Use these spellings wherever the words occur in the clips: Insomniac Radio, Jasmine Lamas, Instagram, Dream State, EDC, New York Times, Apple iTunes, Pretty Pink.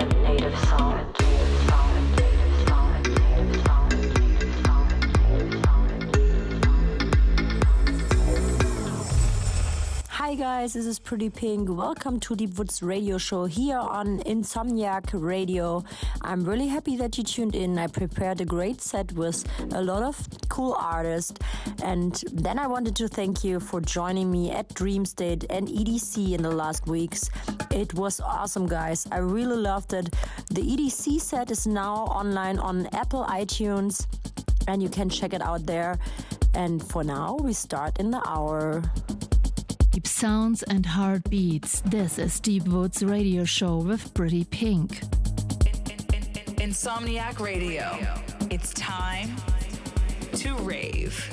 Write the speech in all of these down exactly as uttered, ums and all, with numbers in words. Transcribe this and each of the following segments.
and native sound. Hey guys, this is Pretty Pink. Welcome to Deep Woods Radio Show here on Insomniac Radio. I'm really happy that you tuned in. I prepared a great set with a lot of cool artists. And then I wanted to thank you for joining me at Dream State and E D C in the last weeks. It was awesome, guys. I really loved it. The E D C set is now online on Apple iTunes, and you can check it out there. And for now, we start in the hour. Deep sounds and heartbeats. This is Deep Woods Radio Show with Pretty Pink. Insomniac Radio. It's time to rave.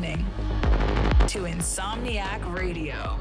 listening to Insomniac Radio.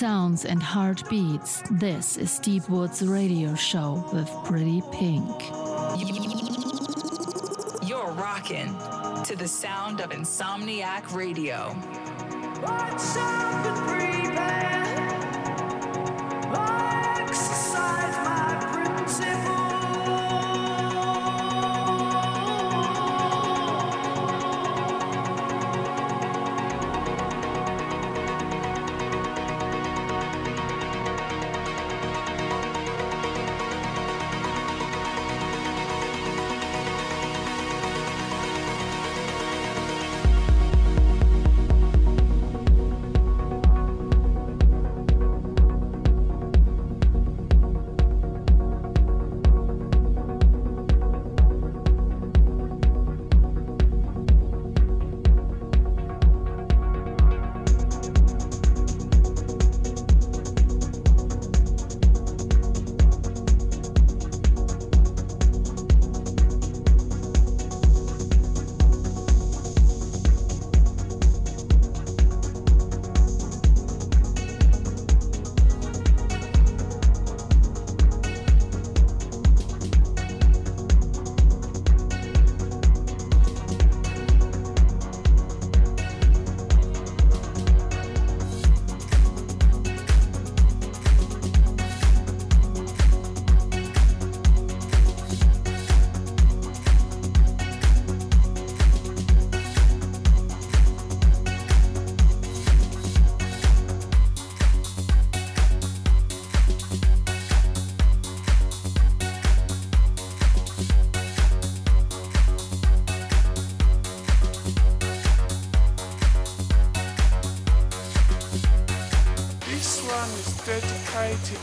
sounds and heartbeats. This is Steve Wood's radio show with Pretty Pink. You're rocking to the sound of Insomniac Radio. What's up and breathing? I exercise my principles. Dedicated,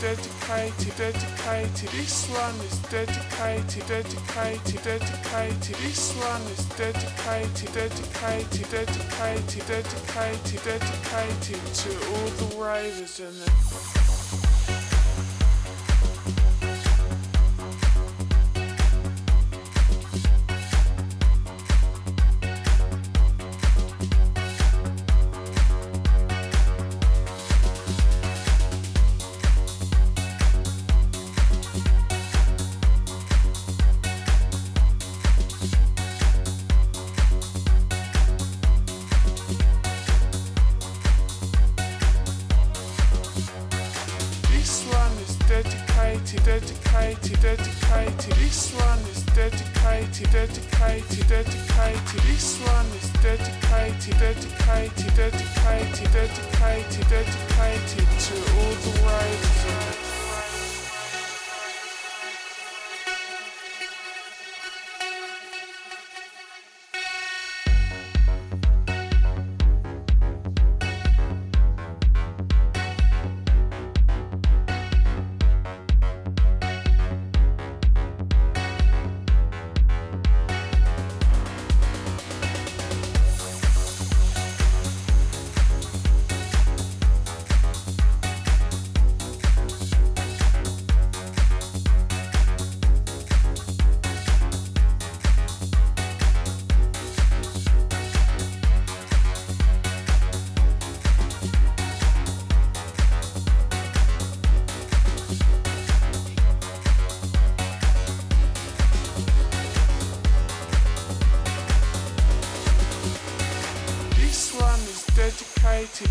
dedicated, this one is dedicated, dedicated, dedicated, this one is dedicated, dedicated, dedicated, dedicated, dedicated to all the ravers in the...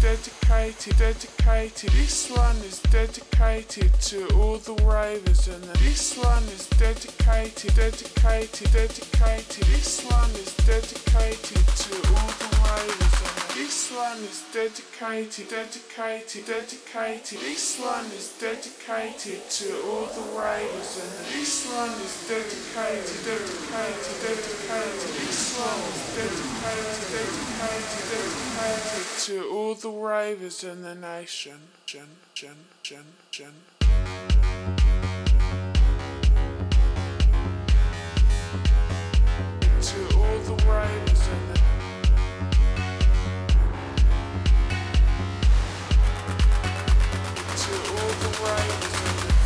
Dedicated, dedicated, this one is dedicated to all the ravers and this one is dedicated, dedicated, dedicated, this one is dedicated to all the ravers and this one is dedicated, dedicated, dedicated, this one is dedicated to all the ravers and this one is dedicated, dedicated, dedicated, this one is dedicated, dedicated, dedicated to all the ravers in the nation. Gen, gen, gen, gen, gen, gen. To all the ravers in the To all the ravers in the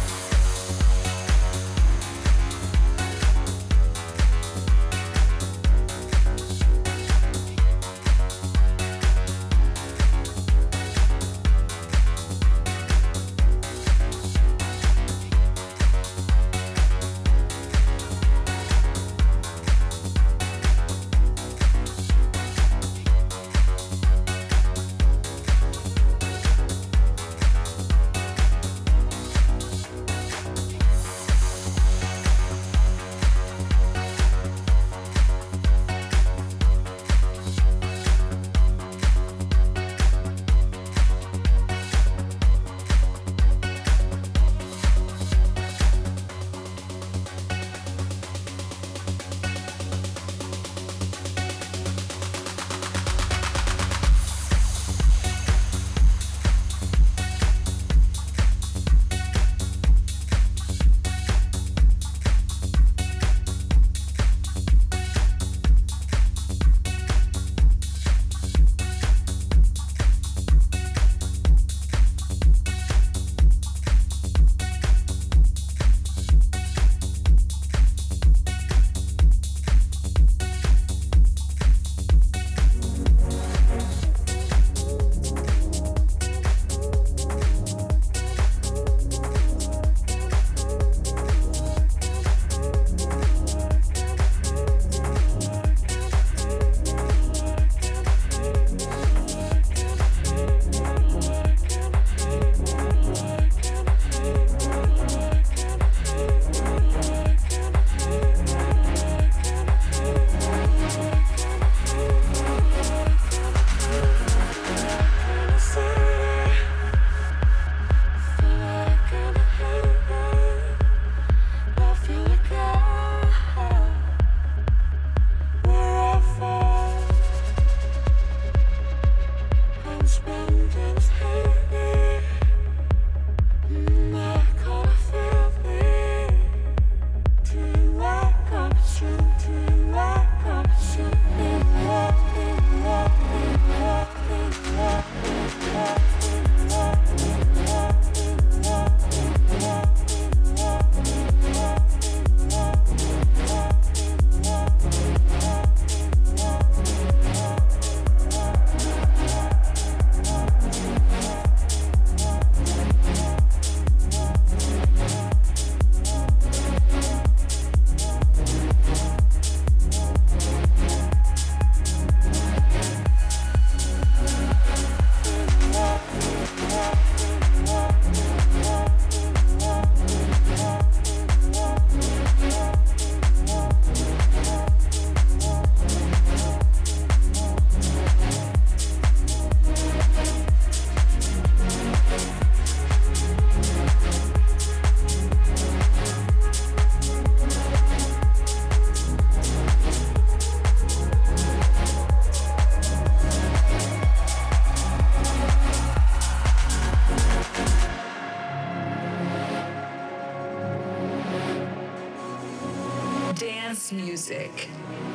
dance music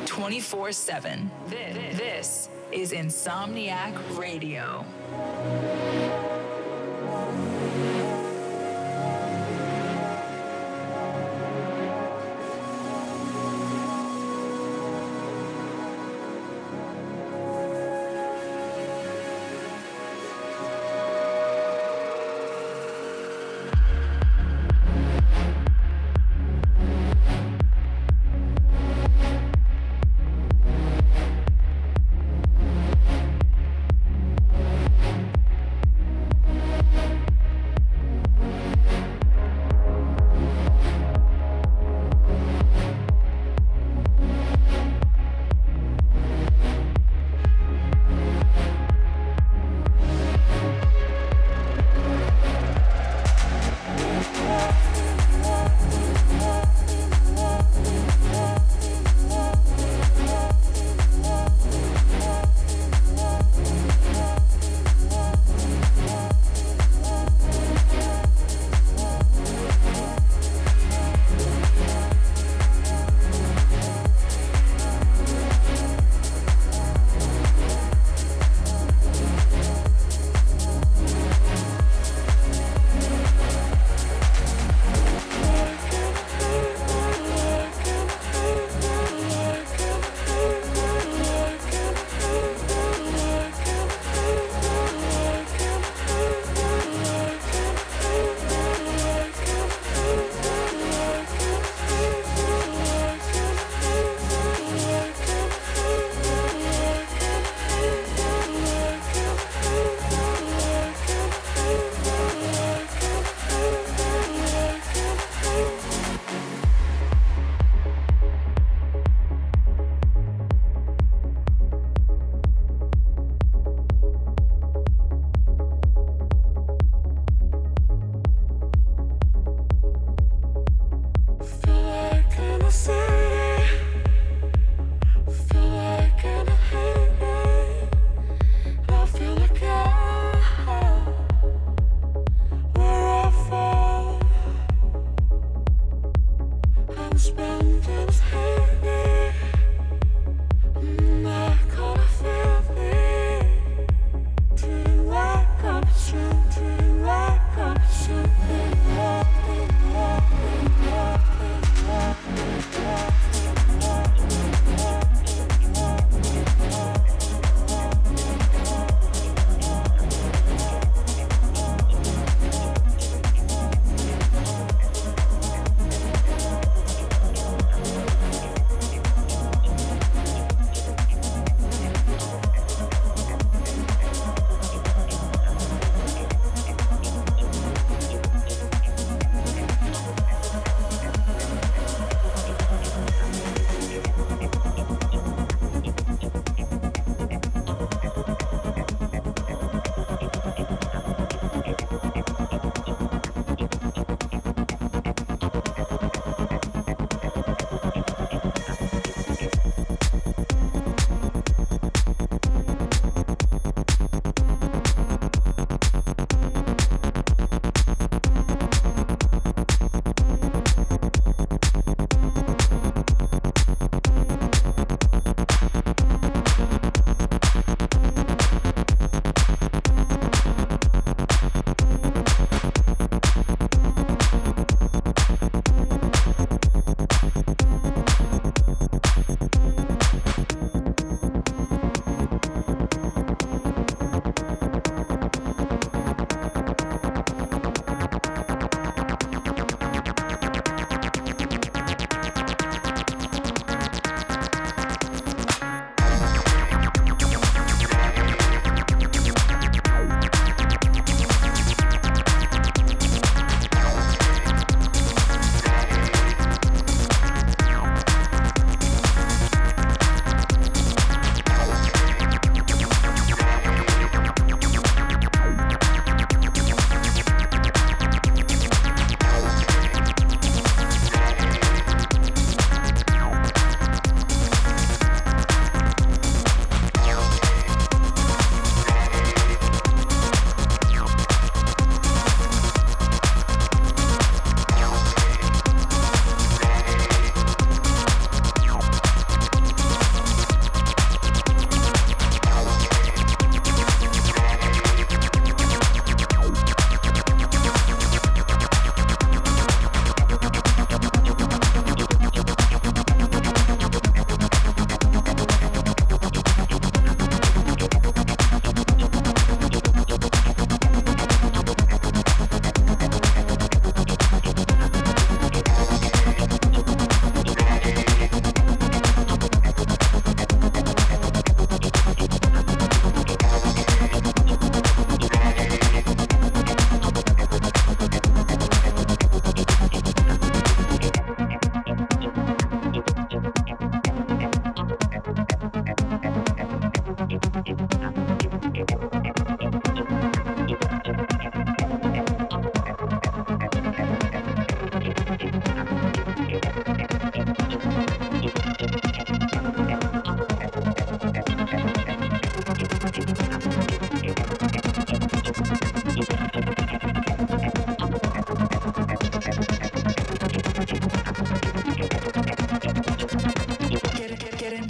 twenty-four seven. This, this is Insomniac Radio.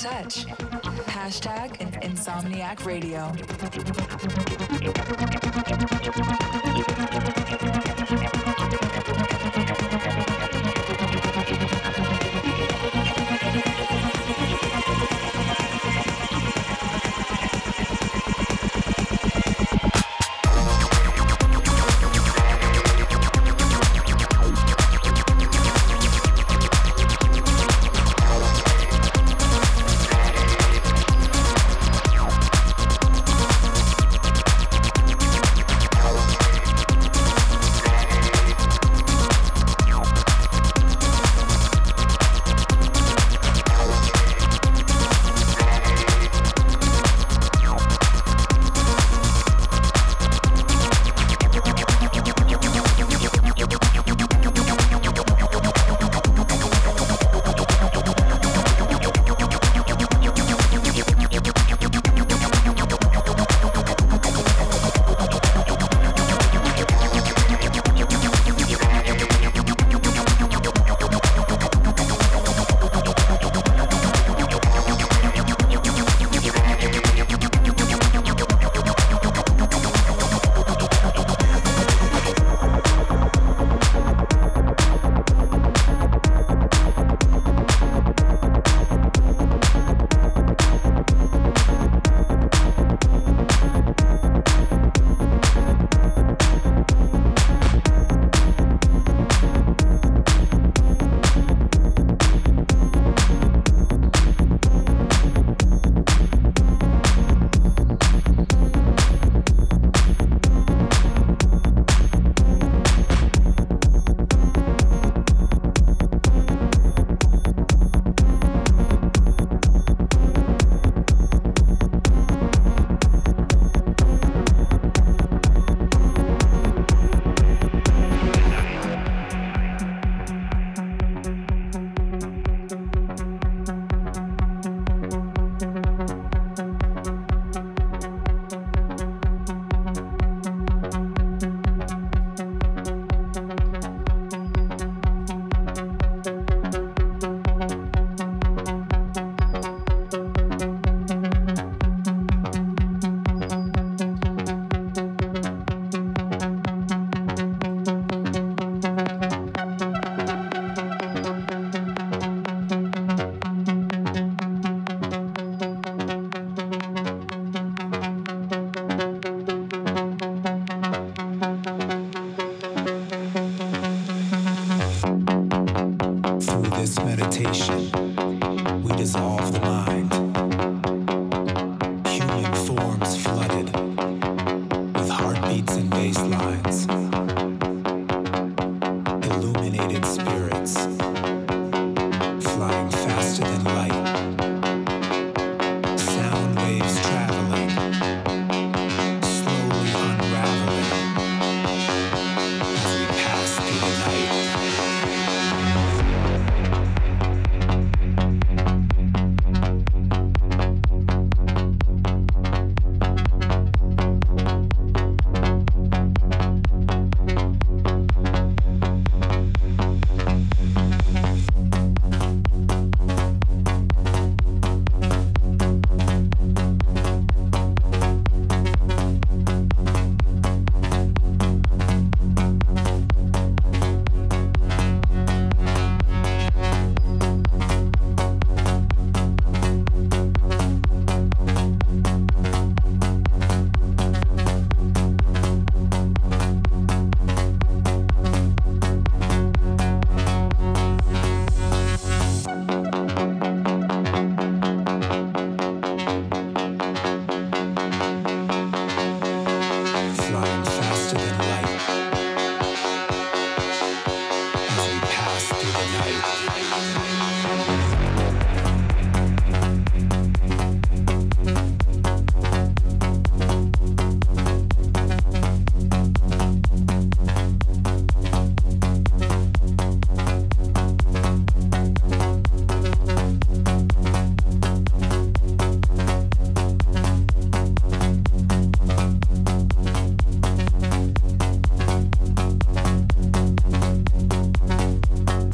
touch. Hashtag Insomniac Radio.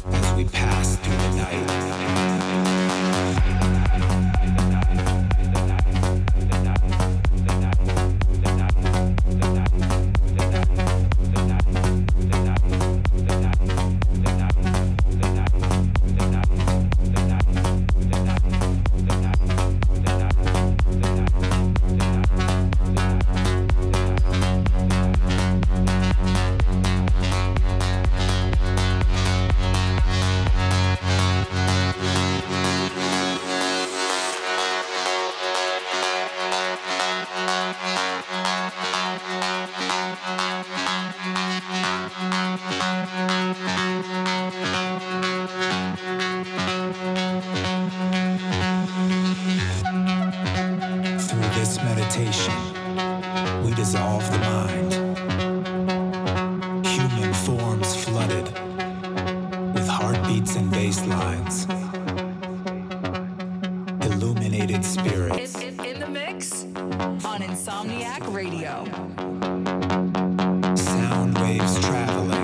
As we pass through the night. meditation, we dissolve the mind. Human forms flooded with heartbeats and bass lines. Illuminated spirits. In, in, in the mix on Insomniac Radio. Sound waves traveling.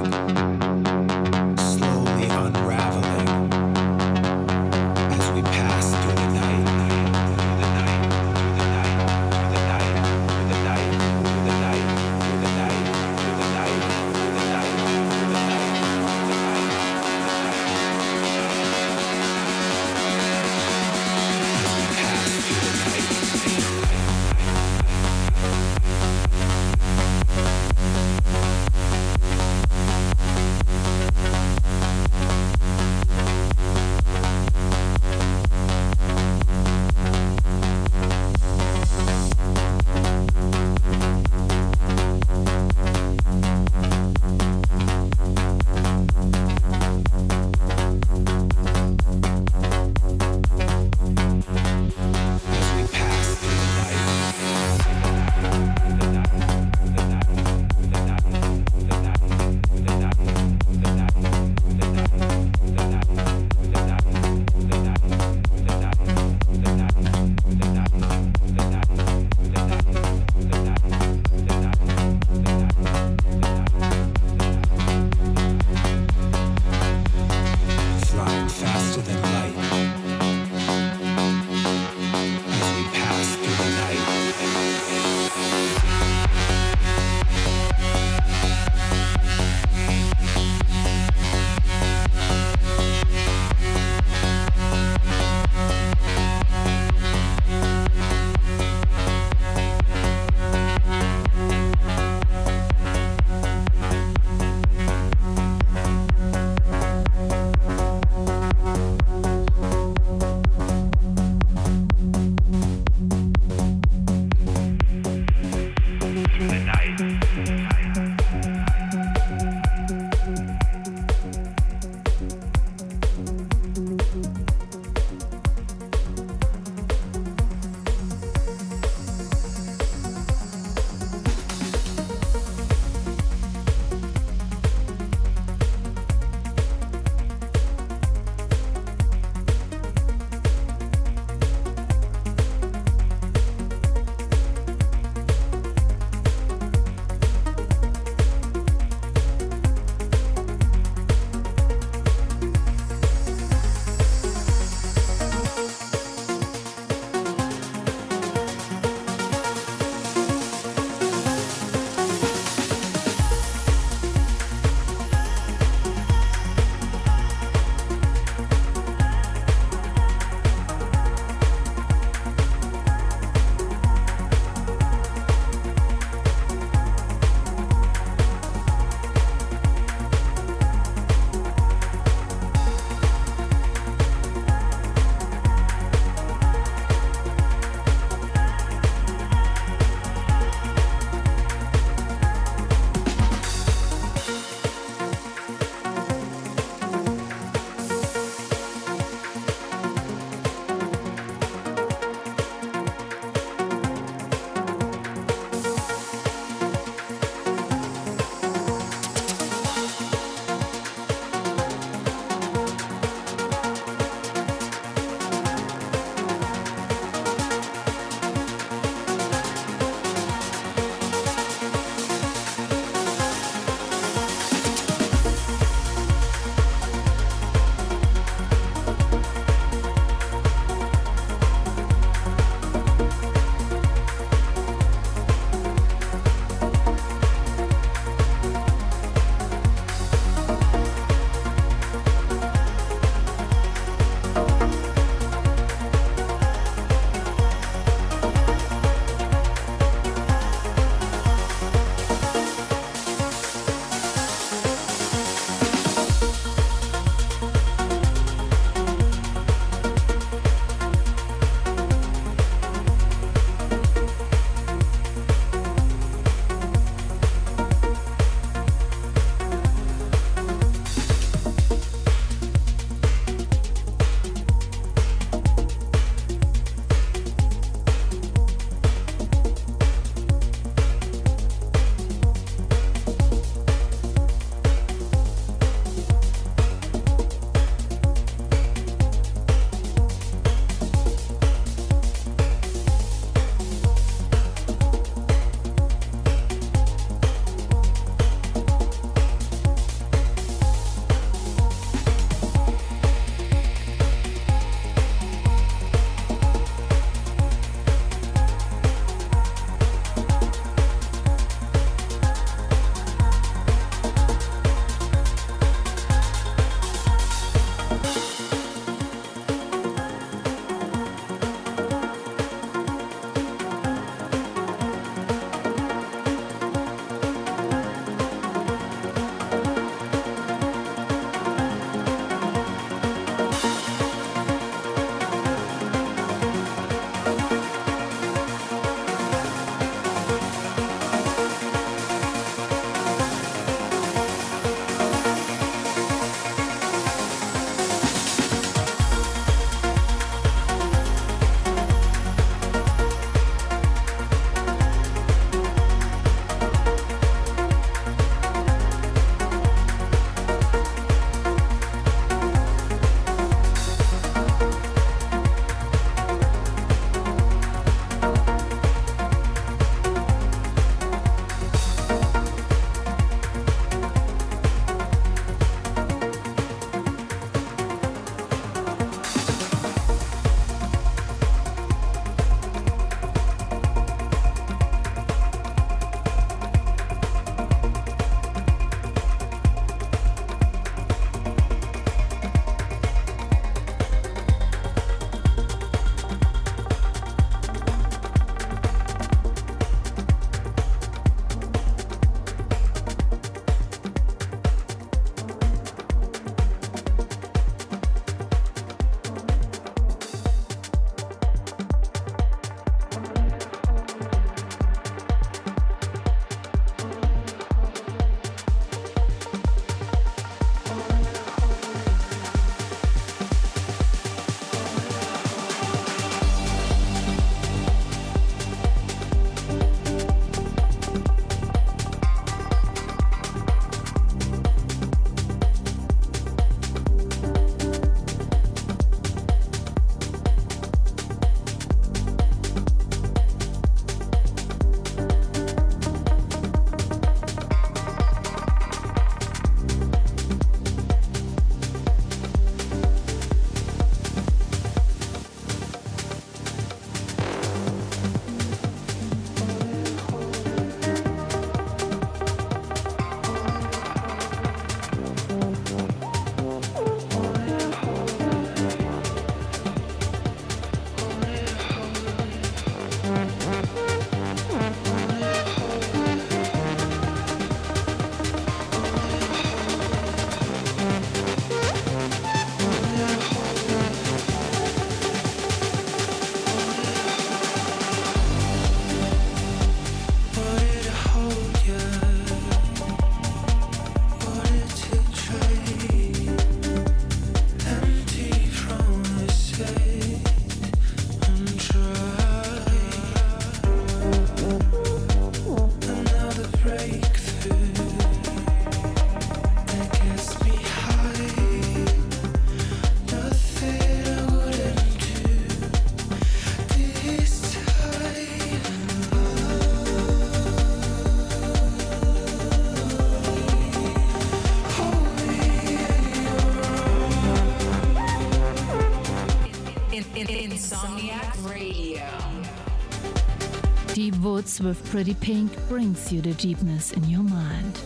With Pretty Pink brings you the deepness in your mind.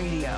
Radio.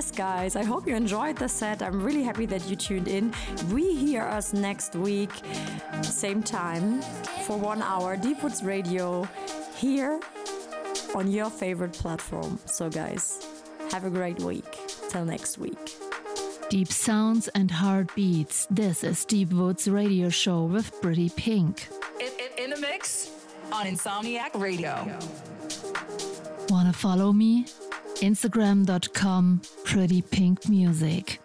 Yes, guys, I hope you enjoyed the set. I'm really happy that you tuned in. We hear us next week, same time, for one hour, Deep Woods Radio, here on your favorite platform. So, guys, have a great week. Till next week. Deep sounds and heartbeats. This is Deep Woods Radio Show with Pretty Pink. In, in, in the mix on Insomniac Radio. Wanna follow me? Instagram dot com Pretty Pink Music.